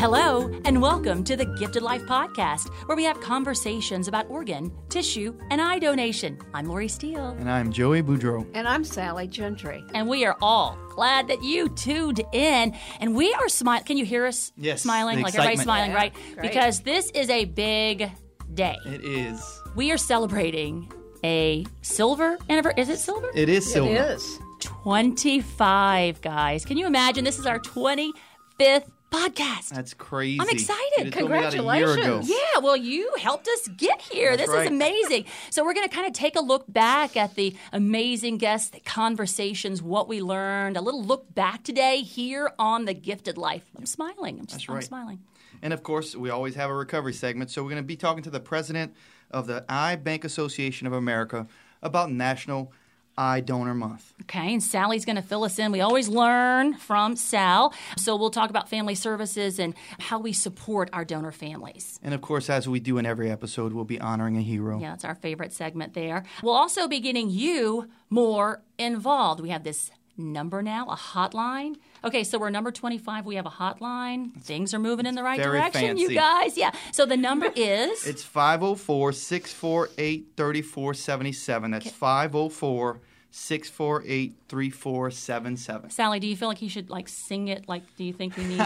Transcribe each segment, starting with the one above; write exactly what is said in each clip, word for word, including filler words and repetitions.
Hello, and welcome to the Gifted Life podcast, where we have conversations about organ, tissue, and eye donation. I'm Lori Steele. And I'm Joey Boudreaux. And I'm Sally Gentry. And we are all glad that you tuned in. And we are smiling. Can you hear us yes, smiling? Like excitement. Everybody's smiling, yeah, right? Great. Because this is a big day. It is. We are celebrating a silver anniversary. Is it silver? It is silver. It is. twenty-five, guys. Can you imagine? This is our twenty-fifth podcast. That's crazy. I'm excited. Congratulations. Yeah, well, you helped us get here. That's this right. is amazing. So we're going to kind of take a look back at the amazing guests, the conversations, what we learned, a little look back today here on The Gifted Life. I'm smiling. I'm, That's I'm right. smiling. And, of course, we always have a recovery segment. So we're going to be talking to the president of the Eye Bank Association of America about National Eye Donor Month. Okay, and Sally's going to fill us in. We always learn from Sal. So we'll talk about family services and how we support our donor families. And of course, as we do in every episode, we'll be honoring a hero. Yeah, it's our favorite segment there. We'll also be getting you more involved. We have this number now, a hotline. Okay, so we're number twenty-five. We have a hotline. Things are moving in the right Very direction, fancy. You guys. Yeah. So the number is? It's five oh four, six four eight, three four seven seven. That's five oh four, six four eight, three four seven seven. Six four eight three four seven seven. Sally, do you feel like he should like sing it? Like, do you think we need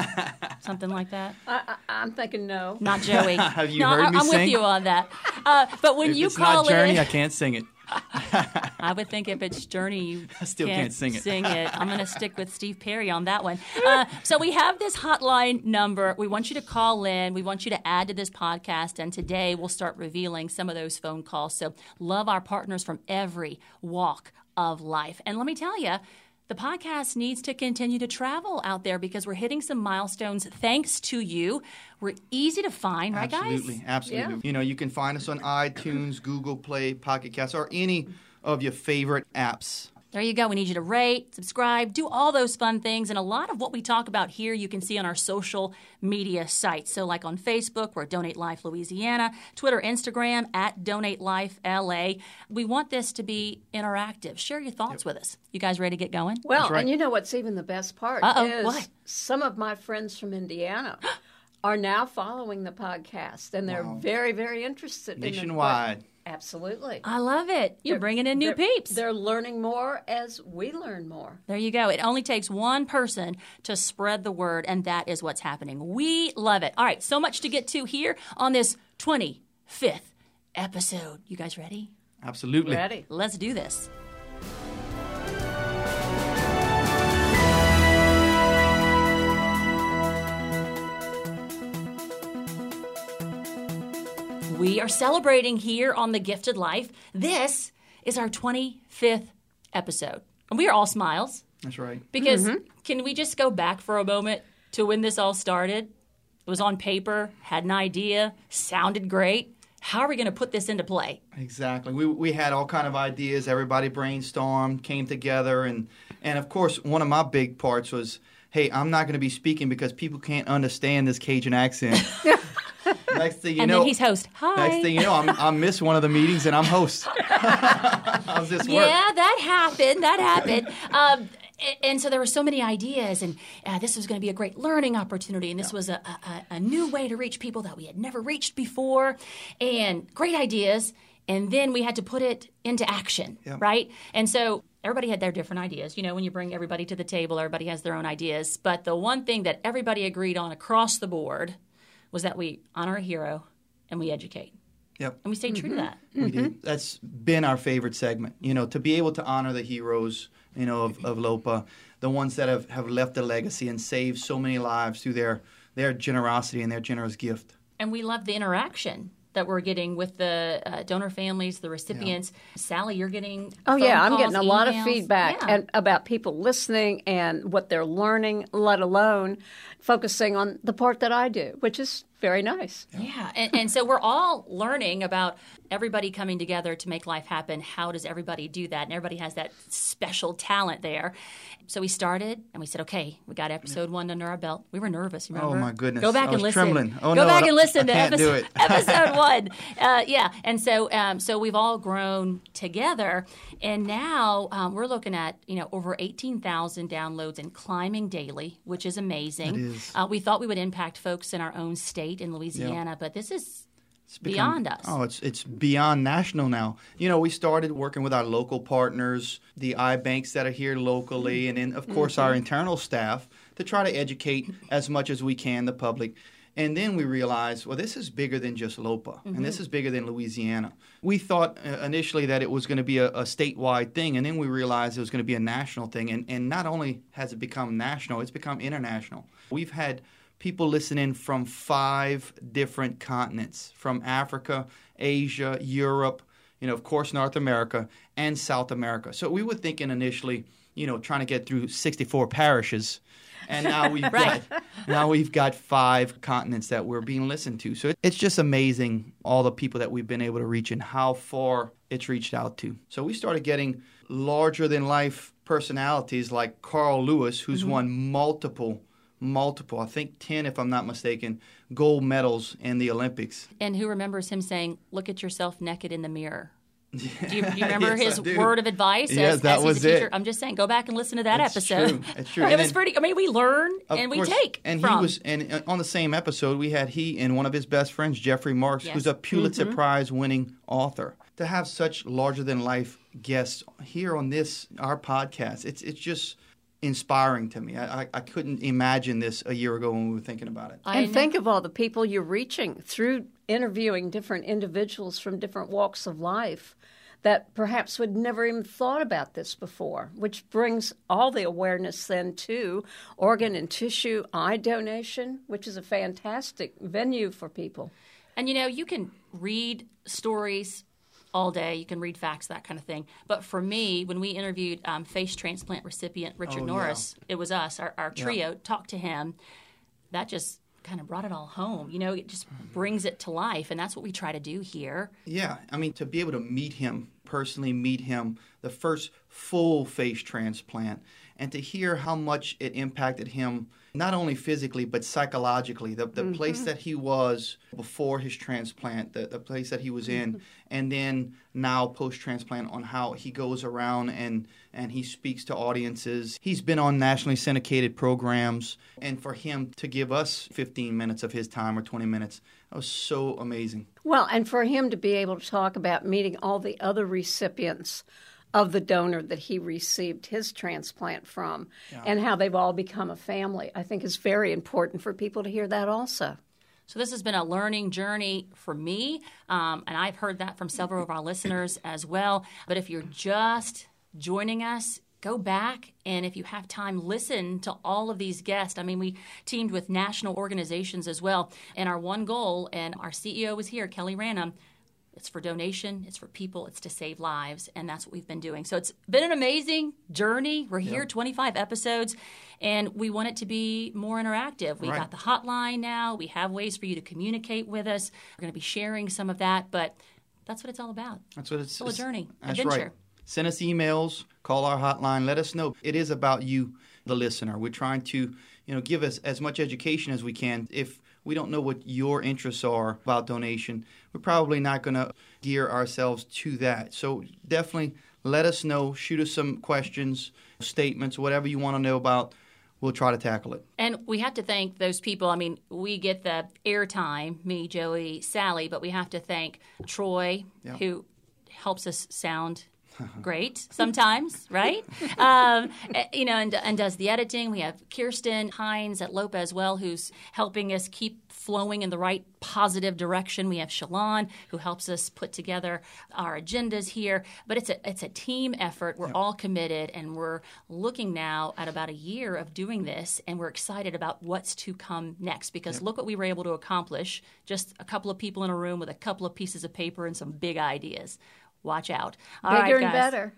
something like that? I, I, I'm thinking no. Not Joey. Have you no, heard I, me I'm sing? I'm with you on that. Uh, but when if you it's call not Journey, it, I can't sing it. I would think if it's Journey, you I still can't, can't sing it. Sing it. I'm going to stick with Steve Perry on that one. Uh, so we have this hotline number. We want you to call in. We want you to add to this podcast. And today we'll start revealing some of those phone calls. So love our partners from every walk of life. And let me tell you, the podcast needs to continue to travel out there because we're hitting some milestones thanks to you. We're easy to find, right, guys? Absolutely, absolutely. Yeah. You know, you can find us on iTunes, Google Play, Pocket Cast, or any of your favorite apps. There you go. We need you to rate, subscribe, do all those fun things. And a lot of what we talk about here you can see on our social media sites. So like on Facebook, we're Donate Life Louisiana, Twitter, Instagram, at Donate Life L A. We want this to be interactive. Share your thoughts yep. with us. You guys ready to get going? Well, right. and you know what's even the best part Uh-oh, is what? Some of my friends from Indiana are now following the podcast. And they're wow. very, very interested. Nationwide. In Absolutely. I love it. You're they're, bringing in new they're, peeps. They're learning more as we learn more. There you go. It only takes one person to spread the word, and that is what's happening. We love it. All right, so much to get to here on this twenty-fifth episode. You guys ready? Absolutely. Ready. Let's do this. We are celebrating here on The Gifted Life. This is our twenty-fifth episode. And we are all smiles. That's right. Because mm-hmm. can we just go back for a moment to when this all started? It was on paper, had an idea, sounded great. How are we going to put this into play? Exactly. We we had all kind of ideas. Everybody brainstormed, came together. And, and of course, one of my big parts was, hey, I'm not going to be speaking because people can't understand this Cajun accent. Next thing you and know, then he's host. Hi. Next thing you know, I'm, I missed one of the meetings and I'm host. How's this yeah, work? Yeah, that happened. That happened. Um, and, and so there were so many ideas, and uh, this was going to be a great learning opportunity, and this yeah. was a, a, a new way to reach people that we had never reached before, and great ideas. And then we had to put it into action, yeah. right? And so everybody had their different ideas. You know, when you bring everybody to the table, everybody has their own ideas. But the one thing that everybody agreed on across the board was that we honor a hero and we educate. Yep. And we stay true mm-hmm. to that. We mm-hmm. did. That's been our favorite segment. You know, to be able to honor the heroes, you know, of, of LOPA, the ones that have, have left a legacy and saved so many lives through their, their generosity and their generous gift. And we love the interaction that we're getting with the uh, donor families, the recipients. Yeah. Sally, you're getting Oh, yeah, I'm calls, getting a emails. lot of feedback yeah. and about people listening and what they're learning, let alone focusing on the part that I do, which is very nice. Yeah, yeah. And, and so we're all learning about everybody coming together to make life happen. How does everybody do that? And everybody has that special talent there. So we started, and we said, okay, we got episode one under our belt. We were nervous, remember? Oh, my goodness. Go back I and was listen. Trembling. Oh, Go no, back and listen to episode, episode one. Uh, yeah, and so um, so we've all grown together, and now um, we're looking at, you know, over eighteen thousand downloads and climbing daily, which is amazing. It is. Uh, we thought we would impact folks in our own state in Louisiana, yep. but this is... It's become, beyond us. Oh, it's it's beyond national now. You know, we started working with our local partners, the eye banks that are here locally, and then, of course, mm-hmm. our internal staff to try to educate as much as we can the public. And then we realized, well, this is bigger than just LOPA, mm-hmm. and this is bigger than Louisiana. We thought initially that it was going to be a, a statewide thing, and then we realized it was going to be a national thing. And, and not only has it become national, it's become international. We've had people listening from five different continents, from Africa, Asia, Europe, you know, of course, North America, and South America. So we were thinking initially, you know, trying to get through sixty-four parishes, and now we've right. got now we've got five continents that we're being listened to. So it's just amazing all the people that we've been able to reach and how far it's reached out to. So we started getting larger-than-life personalities like Carl Lewis, who's mm-hmm. won multiple Multiple, I think ten, if I'm not mistaken, gold medals in the Olympics. And who remembers him saying, look at yourself naked in the mirror? Do you, do you remember yes, his word of advice? Yes, as, that as was he's a teacher? It. I'm just saying, go back and listen to that it's episode. True. It's true. It and was then, pretty, I mean, we learn and course, we take and from. He was, and on the same episode, we had he and one of his best friends, Jeffrey Marks, yes. who's a Pulitzer mm-hmm. Prize winning author. To have such larger-than-life guests here on this, our podcast, it's it's just... inspiring to me. I, I couldn't imagine this a year ago when we were thinking about it. And think of all the people you're reaching through interviewing different individuals from different walks of life that perhaps would never even thought about this before, which brings all the awareness then to organ and tissue eye donation, which is a fantastic venue for people. And, you know, you can read stories all day, you can read facts, that kind of thing. But for me, when we interviewed um, face transplant recipient Richard oh, Norris, yeah. it was us, our, our trio, yeah. talked to him. That just kind of brought it all home. You know, it just brings it to life, and that's what we try to do here. Yeah, I mean, to be able to meet him, personally meet him, the first full face transplant, and to hear how much it impacted him, not only physically, but psychologically, the, the mm-hmm. place that he was before his transplant, the, the place that he was in, and then now post-transplant on how he goes around and, and he speaks to audiences. He's been on nationally syndicated programs, and for him to give us fifteen minutes of his time or twenty minutes, that was so amazing. Well, and for him to be able to talk about meeting all the other recipients of the donor that he received his transplant from, yeah. and how they've all become a family, I think is very important for people to hear that also. So this has been a learning journey for me, um, and I've heard that from several of our listeners as well. But if you're just joining us, go back, and if you have time, listen to all of these guests. I mean, we teamed with national organizations as well, and our one goal, and our C E O was here, Kelly Ranham, it's for donation, it's for people, it's to save lives, and that's what we've been doing. So it's been an amazing journey. We're here, yep. twenty-five episodes, and we want it to be more interactive. We've right. got the hotline now. We have ways for you to communicate with us. We're going to be sharing some of that, but that's what it's all about. That's what it's. It's all a journey, that's adventure. Right. Send us emails, call our hotline, let us know. It is about you, the listener. We're trying to, you know, give us as much education as we can. If we don't know what your interests are about donation, we're probably not going to gear ourselves to that. So definitely let us know. Shoot us some questions, statements, whatever you want to know about. We'll try to tackle it. And we have to thank those people. I mean, we get the airtime, me, Joey, Sally, but we have to thank Troy, yeah. who helps us sound great sometimes, right? Um, you know, and, and does the editing. We have Kirsten Hines at LOPA as well, who's helping us keep flowing in the right positive direction. We have Shallan, who helps us put together our agendas here. But it's a it's a team effort. We're yeah. all committed, and we're looking now at about a year of doing this, and we're excited about what's to come next, because yeah. look what we were able to accomplish. Just a couple of people in a room with a couple of pieces of paper and some big ideas. Watch out. All Bigger right, guys. and better.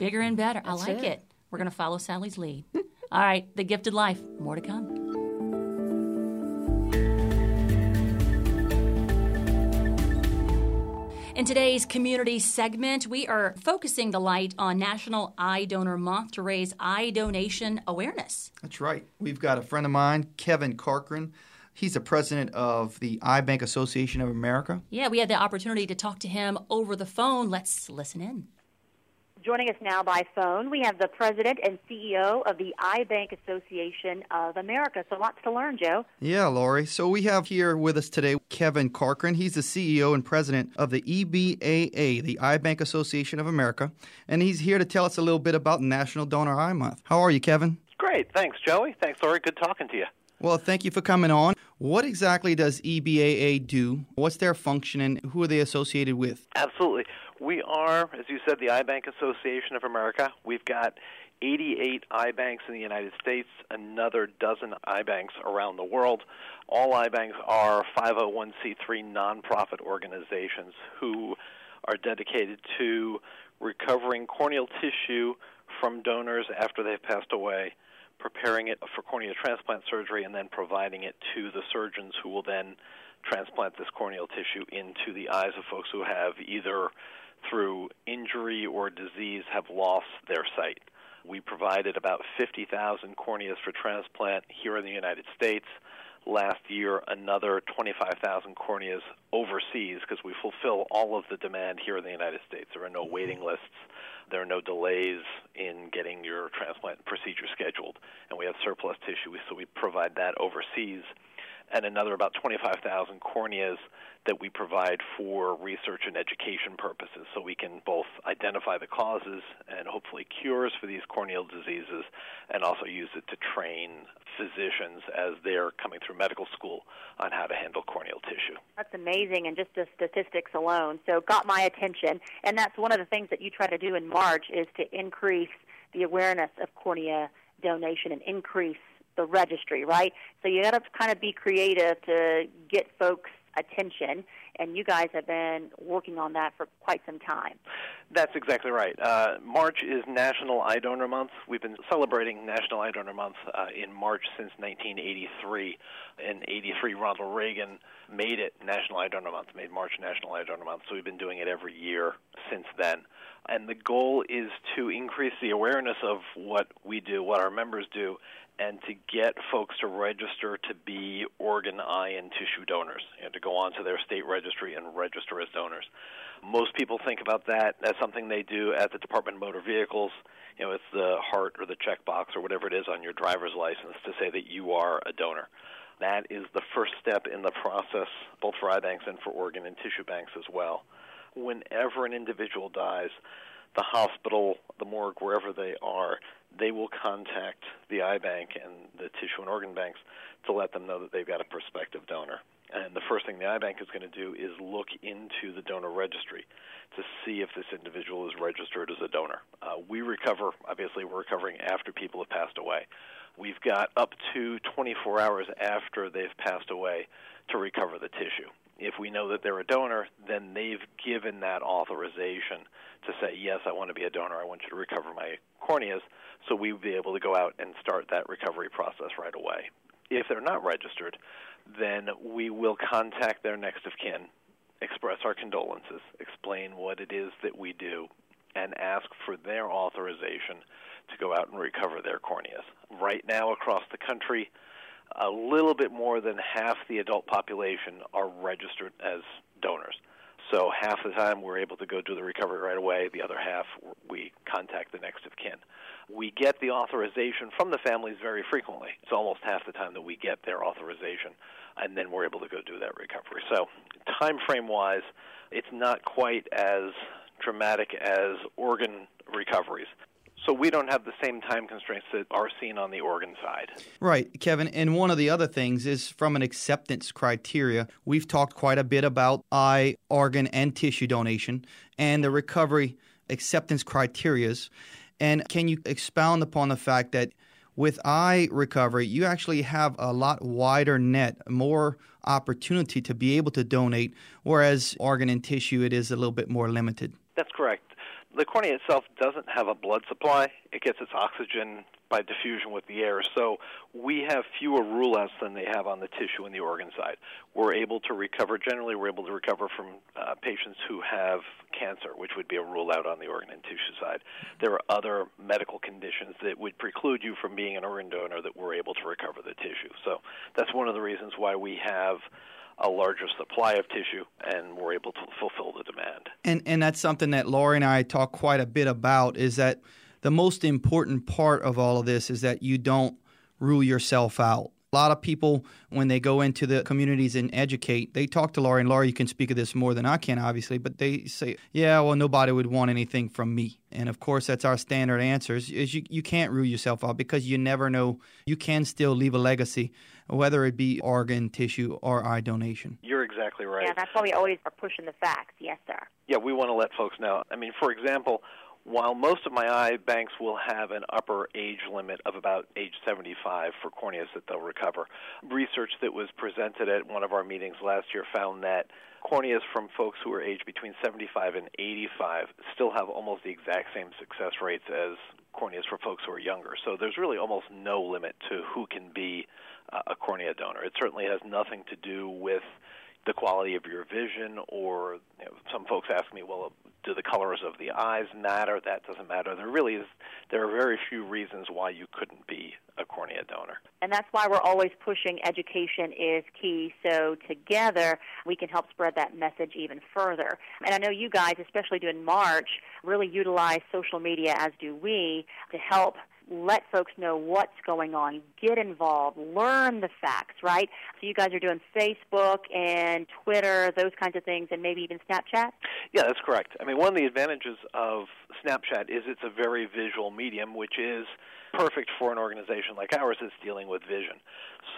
Bigger and better. That's I like it. it. We're going to follow Sally's lead. All right. The Gifted Life. More to come. In today's community segment, we are focusing the light on National Eye Donor Month to raise eye donation awareness. That's right. We've got a friend of mine, Kevin Corcoran. He's the president of the Eye Bank Association of America. Yeah, we had the opportunity to talk to him over the phone. Let's listen in. Joining us now by phone, we have the president and C E O of the Eye Bank Association of America. So lots to learn, Joe. Yeah, Lori. So we have here with us today Kevin Corcoran. He's the C E O and president of the E B A A, the Eye Bank Association of America. And he's here to tell us a little bit about National Donor Eye Month. How are you, Kevin? Great. Thanks, Joey. Thanks, Lori. Good talking to you. Well, thank you for coming on. What exactly does E B A A do? What's their function and who are they associated with? Absolutely. We are, as you said, the Eye Bank Association of America. We've got eighty-eight eye banks in the United States, another dozen eye banks around the world. All eye banks are five oh one c three nonprofit organizations who are dedicated to recovering corneal tissue from donors after they've passed away, preparing it for cornea transplant surgery, and then providing it to the surgeons who will then transplant this corneal tissue into the eyes of folks who have either through injury or disease have lost their sight. We provided about fifty thousand corneas for transplant here in the United States. Last year, another twenty-five thousand corneas overseas because we fulfill all of the demand here in the United States. There are no waiting lists. There are no delays in getting your transplant procedure scheduled, and we have surplus tissue, so we provide that overseas. And another about twenty-five thousand corneas that we provide for research and education purposes, so we can both identify the causes and hopefully cures for these corneal diseases, and also use it to train physicians as they're coming through medical school on how to handle corneal tissue. That's amazing, and just the statistics alone, so got my attention. And that's one of the things that you try to do in March, is to increase the awareness of cornea donation and increase the registry, right? So you got to kind of be creative to get folks' attention, and you guys have been working on that for quite some time. That's exactly right. Uh, March is National Eye Donor Month. We've been celebrating National Eye Donor Month uh, in March since nineteen eighty-three. In eighty-three, Ronald Reagan made it National Eye Donor Month, made March National Eye Donor Month, so we've been doing it every year since then. And the goal is to increase the awareness of what we do, what our members do, and to get folks to register to be organ, eye, and tissue donors, you know, to go onto their state registry and register as donors. Most people think about that as something they do at the Department of Motor Vehicles. You know, it's the heart or the checkbox or whatever it is on your driver's license to say that you are a donor. That is the first step in the process, both for eye banks and for organ and tissue banks as well. Whenever an individual dies, the hospital, the morgue, wherever they are, they will contact the eye bank and the tissue and organ banks to let them know that they've got a prospective donor. And the first thing the eye bank is going to do is look into the donor registry to see if this individual is registered as a donor. Uh, we recover, obviously we're recovering after people have passed away. We've got up to twenty-four hours after they've passed away to recover the tissue. If we know that they're a donor, then they've given that authorization to say, yes, I want to be a donor, I want you to recover my corneas, so we would be able to go out and start that recovery process right away. If they're not registered, then we will contact their next of kin, express our condolences, explain what it is that we do, and ask for their authorization to go out and recover their corneas. Right now across the country, a little bit more than half the adult population are registered as donors. So half the time we're able to go do the recovery right away. The other half we contact the next of kin. We get the authorization from the families very frequently. It's almost half the time that we get their authorization, and then we're able to go do that recovery. So time frame-wise, it's not quite as dramatic as organ recoveries. So we don't have the same time constraints that are seen on the organ side. Right, Kevin. And one of the other things is from an acceptance criteria, we've talked quite a bit about eye, organ, and tissue donation and the recovery acceptance criterias. And can you expound upon the fact that with eye recovery, you actually have a lot wider net, more opportunity to be able to donate, whereas organ and tissue, it is a little bit more limited? That's correct. The cornea itself doesn't have a blood supply. It gets its oxygen by diffusion with the air. So we have fewer rule-outs than they have on the tissue and the organ side. We're able to recover, generally we're able to recover from uh, patients who have cancer, which would be a rule-out on the organ and tissue side. There are other medical conditions that would preclude you from being an organ donor that we're able to recover the tissue. So that's one of the reasons why we have a larger supply of tissue, and we're able to fulfill the demand. And and that's something that Lori and I talk quite a bit about, is that the most important part of all of this is that you don't rule yourself out. A lot of people, when they go into the communities and educate, they talk to Lori, and Lori, you can speak of this more than I can, obviously, but they say, yeah, well, nobody would want anything from me. And, of course, that's our standard answer, is you, you can't rule yourself out, because you never know. You can still leave a legacy, whether it be organ, tissue, or eye donation. You're exactly right. Yeah, that's why we always are pushing the facts. Yes, sir. Yeah, we want to let folks know. I mean, for example, while most of my eye banks will have an upper age limit of about age seventy-five for corneas that they'll recover, research that was presented at one of our meetings last year found that corneas from folks who are aged between seventy-five and eighty-five still have almost the exact same success rates as corneas for folks who are younger. So there's really almost no limit to who can be a cornea donor. It certainly has nothing to do with the quality of your vision, or you know, some folks ask me, well, do the colors of the eyes matter? That doesn't matter. There really is, there are very few reasons why you couldn't be a cornea donor. And that's why we're always pushing education is key, so together we can help spread that message even further. And I know you guys, especially during March, really utilize social media, as do we, to help let folks know what's going on, get involved, learn the facts, right? So you guys are doing Facebook and Twitter, those kinds of things, and maybe even Snapchat? Yeah, that's correct. I mean, one of the advantages of Snapchat is it's a very visual medium, which is perfect for an organization like ours that's dealing with vision.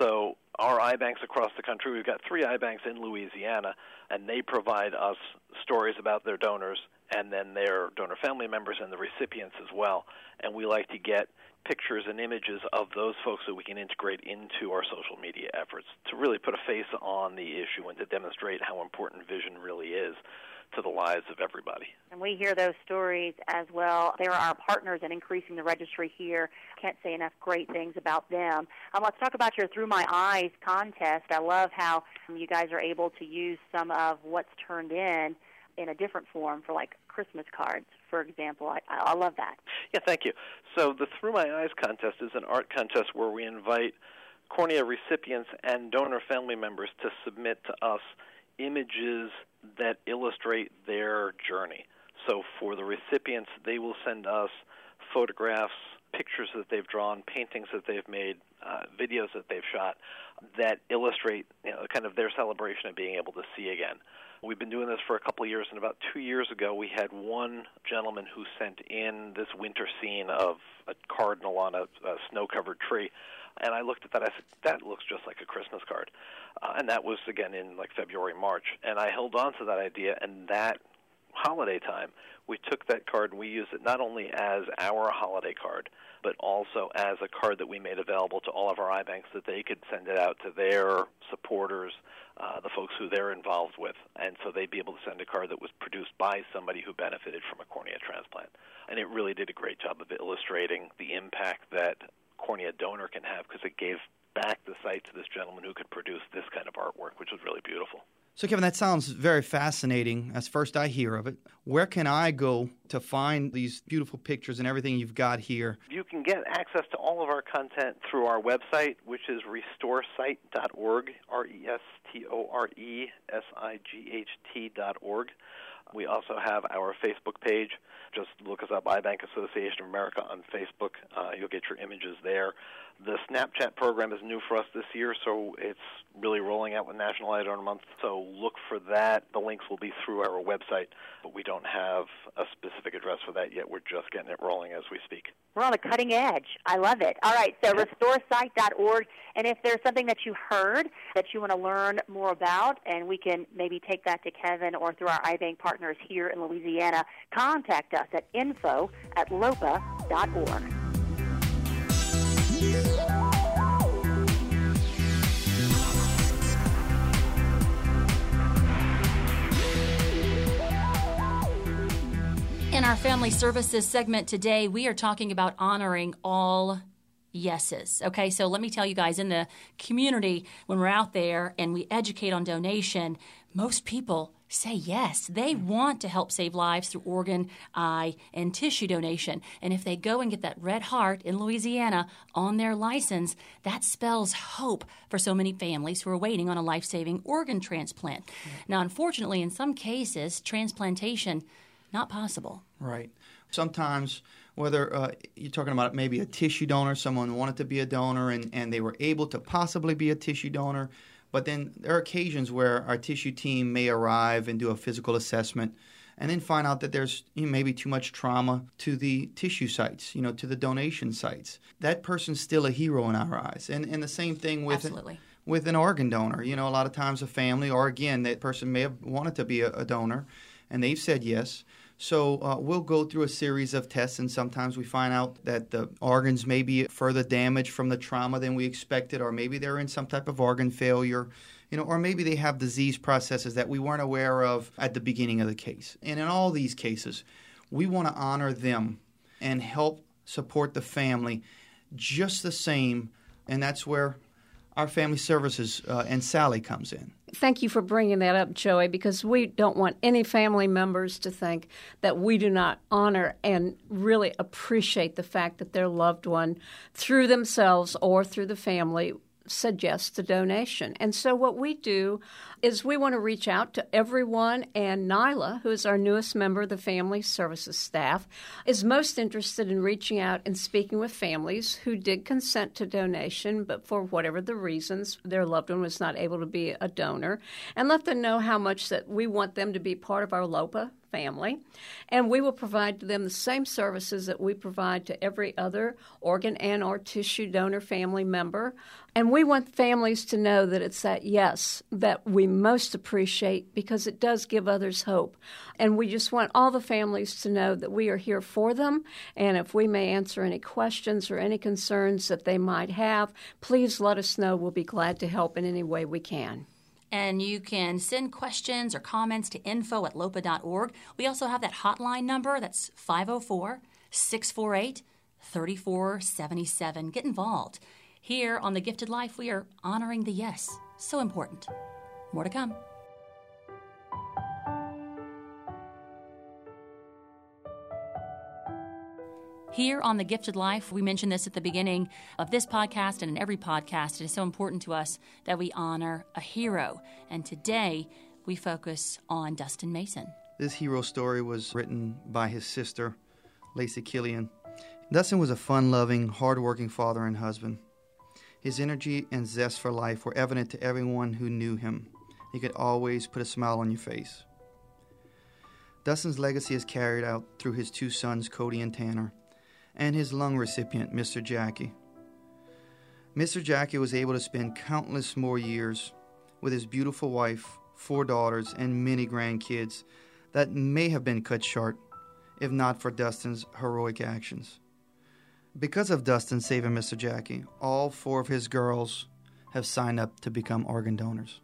So our eye banks across the country, we've got three eye banks in Louisiana, and they provide us stories about their donors and then their donor family members and the recipients as well. And we like to get pictures and images of those folks that we can integrate into our social media efforts to really put a face on the issue and to demonstrate how important vision really is to the lives of everybody. And we hear those stories as well. They are our partners in increasing the registry here. Can't say enough great things about them. Um, let's talk about your Through My Eyes contest. I love how you guys are able to use some of what's turned in in a different form for, like, Christmas cards, for example. I, I love that. Yeah, thank you. So the Through My Eyes contest is an art contest where we invite cornea recipients and donor family members to submit to us images that illustrate their journey. So for the recipients, they will send us photographs, pictures that they've drawn, paintings that they've made, uh, videos that they've shot that illustrate, you know, kind of their celebration of being able to see again. We've been doing this for a couple of years, and about two years ago we had one gentleman who sent in this winter scene of a cardinal on a, a snow-covered tree, and I looked at that. I said, that looks just like a Christmas card, uh, and that was, again, in like February, March, and I held on to that idea, and that holiday time, we took that card and we used it not only as our holiday card, but also as a card that we made available to all of our eye banks that they could send it out to their supporters, uh, the folks who they're involved with. And so they'd be able to send a card that was produced by somebody who benefited from a cornea transplant. And it really did a great job of illustrating the impact that cornea donor can have, because it gave back the site to this gentleman who could produce this kind of artwork, which was really beautiful. So, Kevin, that sounds very fascinating. That's first I hear of it. Where can I go to find these beautiful pictures and everything you've got here? You can get access to all of our content through our website, which is restore sight dot org, R E S T O R E S I G H T dot org. We also have our Facebook page. Just look us up, Eye Bank Association of America on Facebook. Uh, you'll get your images there. The Snapchat program is new for us this year, so it's really rolling out with National Eye Donor Month. So look for that. The links will be through our website, but we don't have a specific address for that yet. We're just getting it rolling as we speak. We're on the cutting edge. I love it. All right, so restore sight dot org. And if there's something that you heard that you want to learn more about, and we can maybe take that to Kevin or through our iBank partners here in Louisiana, contact us at info at lopa dot org. In our Family Services segment today, we are talking about honoring all yeses. Okay, so let me tell you guys, in the community, when we're out there and we educate on donation, most people say yes. They want to help save lives through organ, eye, and tissue donation. And if they go and get that red heart in Louisiana on their license, that spells hope for so many families who are waiting on a life-saving organ transplant. Mm-hmm. Now, unfortunately, in some cases, transplantation, not possible. Right. Sometimes, whether uh, you're talking about maybe a tissue donor, someone wanted to be a donor and, and they were able to possibly be a tissue donor, but then there are occasions where our tissue team may arrive and do a physical assessment and then find out that there's you know, maybe too much trauma to the tissue sites, you know, to the donation sites. That person's still a hero in our eyes. And and the same thing with Absolutely. An, with an organ donor. You know, a lot of times a family or, again, that person may have wanted to be a, a donor and they've said yes. So uh, we'll go through a series of tests, and sometimes we find out that the organs may be further damaged from the trauma than we expected, or maybe they're in some type of organ failure, you know, or maybe they have disease processes that we weren't aware of at the beginning of the case. And in all these cases, we want to honor them and help support the family just the same, and that's where our family services uh, and Sally comes in. Thank you for bringing that up, Joey, because we don't want any family members to think that we do not honor and really appreciate the fact that their loved one, through themselves or through the family, said yes to donation. And so what we do is we want to reach out to everyone, and Nyla, who is our newest member of the family services staff, is most interested in reaching out and speaking with families who did consent to donation, but for whatever the reasons, their loved one was not able to be a donor, and let them know how much that we want them to be part of our LOPA family, and we will provide to them the same services that we provide to every other organ and or tissue donor family member. And we want families to know that it's that yes that we most appreciate, because it does give others hope. And we just want all the families to know that we are here for them, and if we may answer any questions or any concerns that they might have, please let us know. We'll be glad to help in any way we can. And you can send questions or comments to info at lopa dot org. We also have that hotline number. That's five oh four, six four eight, three four seven seven. Get involved. Here on The Gifted Life, we are honoring the yes. So important. More to come. Here on The Gifted Life, we mentioned this at the beginning of this podcast and in every podcast. It is so important to us that we honor a hero. And today, we focus on Dustin Mason. This hero story was written by his sister, Lacey Killian. Dustin was a fun-loving, hard-working father and husband. His energy and zest for life were evident to everyone who knew him. He could always put a smile on your face. Dustin's legacy is carried out through his two sons, Cody and Tanner, and his lung recipient, Mister Jackie. Mister Jackie was able to spend countless more years with his beautiful wife, four daughters, and many grandkids that may have been cut short if not for Dustin's heroic actions. Because of Dustin saving Mister Jackie, all four of his girls have signed up to become organ donors.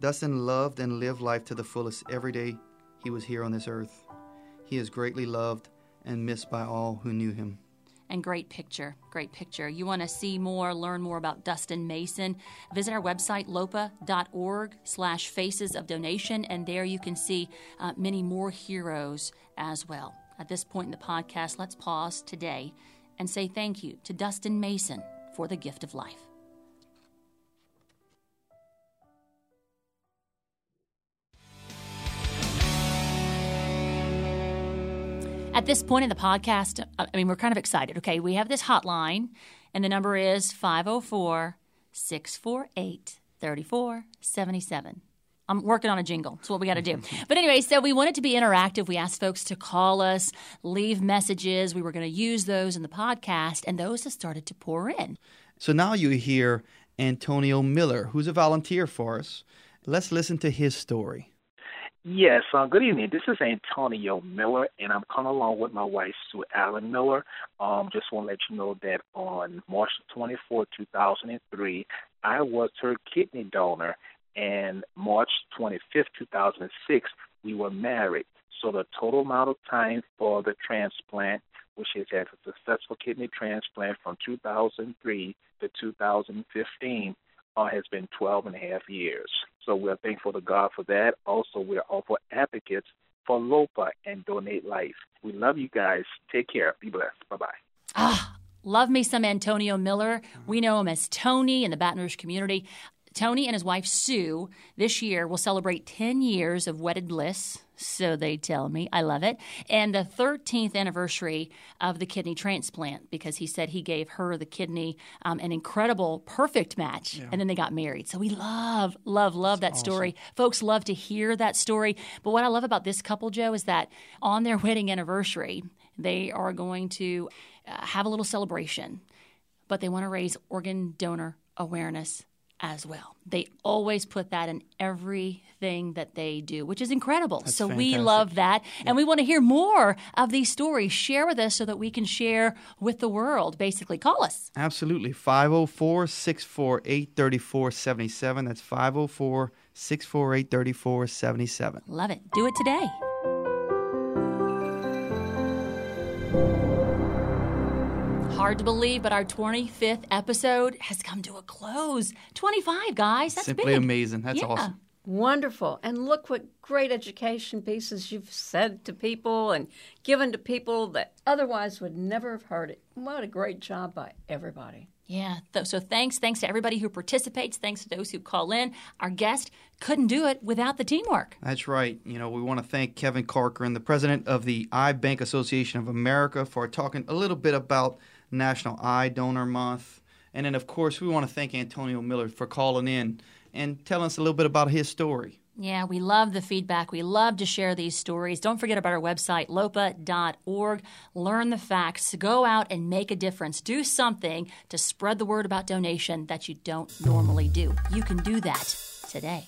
Dustin loved and lived life to the fullest every day he was here on this earth. He is greatly loved and missed by all who knew him. And great picture, great picture. You want to see more, learn more about Dustin Mason, visit our website, lopa dot org slash faces of donation, and there you can see uh, many more heroes as well. At this point in the podcast, let's pause today and say thank you to Dustin Mason for the gift of life. At this point in the podcast, I mean, we're kind of excited. Okay, we have this hotline, and the number is five oh four, six four eight, three four seven seven. I'm working on a jingle. That's what we got to do. But anyway, so we want it to be interactive. We asked folks to call us, leave messages. We were going to use those in the podcast, and those have started to pour in. So now you hear Antonio Miller, who's a volunteer for us. Let's listen to his story. Yes, uh, good evening. This is Antonio Miller, and I'm coming along with my wife, Sue Allen Miller. Um, just want to let you know that on March twenty-fourth, two thousand three, I was her kidney donor, and March twenty-fifth, two thousand six, we were married. So the total amount of time for the transplant, which is as a successful kidney transplant from two thousand three to two thousand fifteen, uh, has been twelve and a half years. So we're thankful to God for that. Also, we're also advocates for LOPA and Donate Life. We love you guys. Take care. Be blessed. Bye-bye. Ah, love me some Antonio Miller. We know him as Tony in the Baton Rouge community. Tony and his wife, Sue, this year will celebrate ten years of wedded bliss, so they tell me. I love it. And the thirteenth anniversary of the kidney transplant, because he said he gave her the kidney, um, an incredible, perfect match, yeah. and then they got married. So we love, love, love That's that awesome. Story. Folks love to hear that story. But what I love about this couple, Joe, is that on their wedding anniversary, they are going to uh, have a little celebration, but they want to raise organ donor awareness as well. They always put that in everything that they do, which is incredible. That's so fantastic. We love that. And yeah. we want to hear more of these stories. Share with us so that we can share with the world. Basically, call us. Absolutely. five oh four, six four eight, three four seven seven. That's five oh four, six four eight, three four seven seven. Love it. Do it today. Hard to believe, but our twenty-fifth episode has come to a close. twenty-five, guys. That's simply big. Amazing. That's yeah. awesome. Wonderful. And look what great education pieces you've said to people and given to people that otherwise would never have heard it. What a great job by everybody. Yeah. So thanks. Thanks to everybody who participates. Thanks to those who call in. Our guest couldn't do it without the teamwork. That's right. You know, we want to thank Kevin Corcoran, the president of the Eye Bank Association of America, for talking a little bit about National Eye Donor Month. And then, of course, we want to thank Antonio Miller for calling in and telling us a little bit about his story. Yeah, we love the feedback. We love to share these stories. Don't forget about our website, L O P A dot org. Learn the facts. Go out and make a difference. Do something to spread the word about donation that you don't normally do. You can do that today.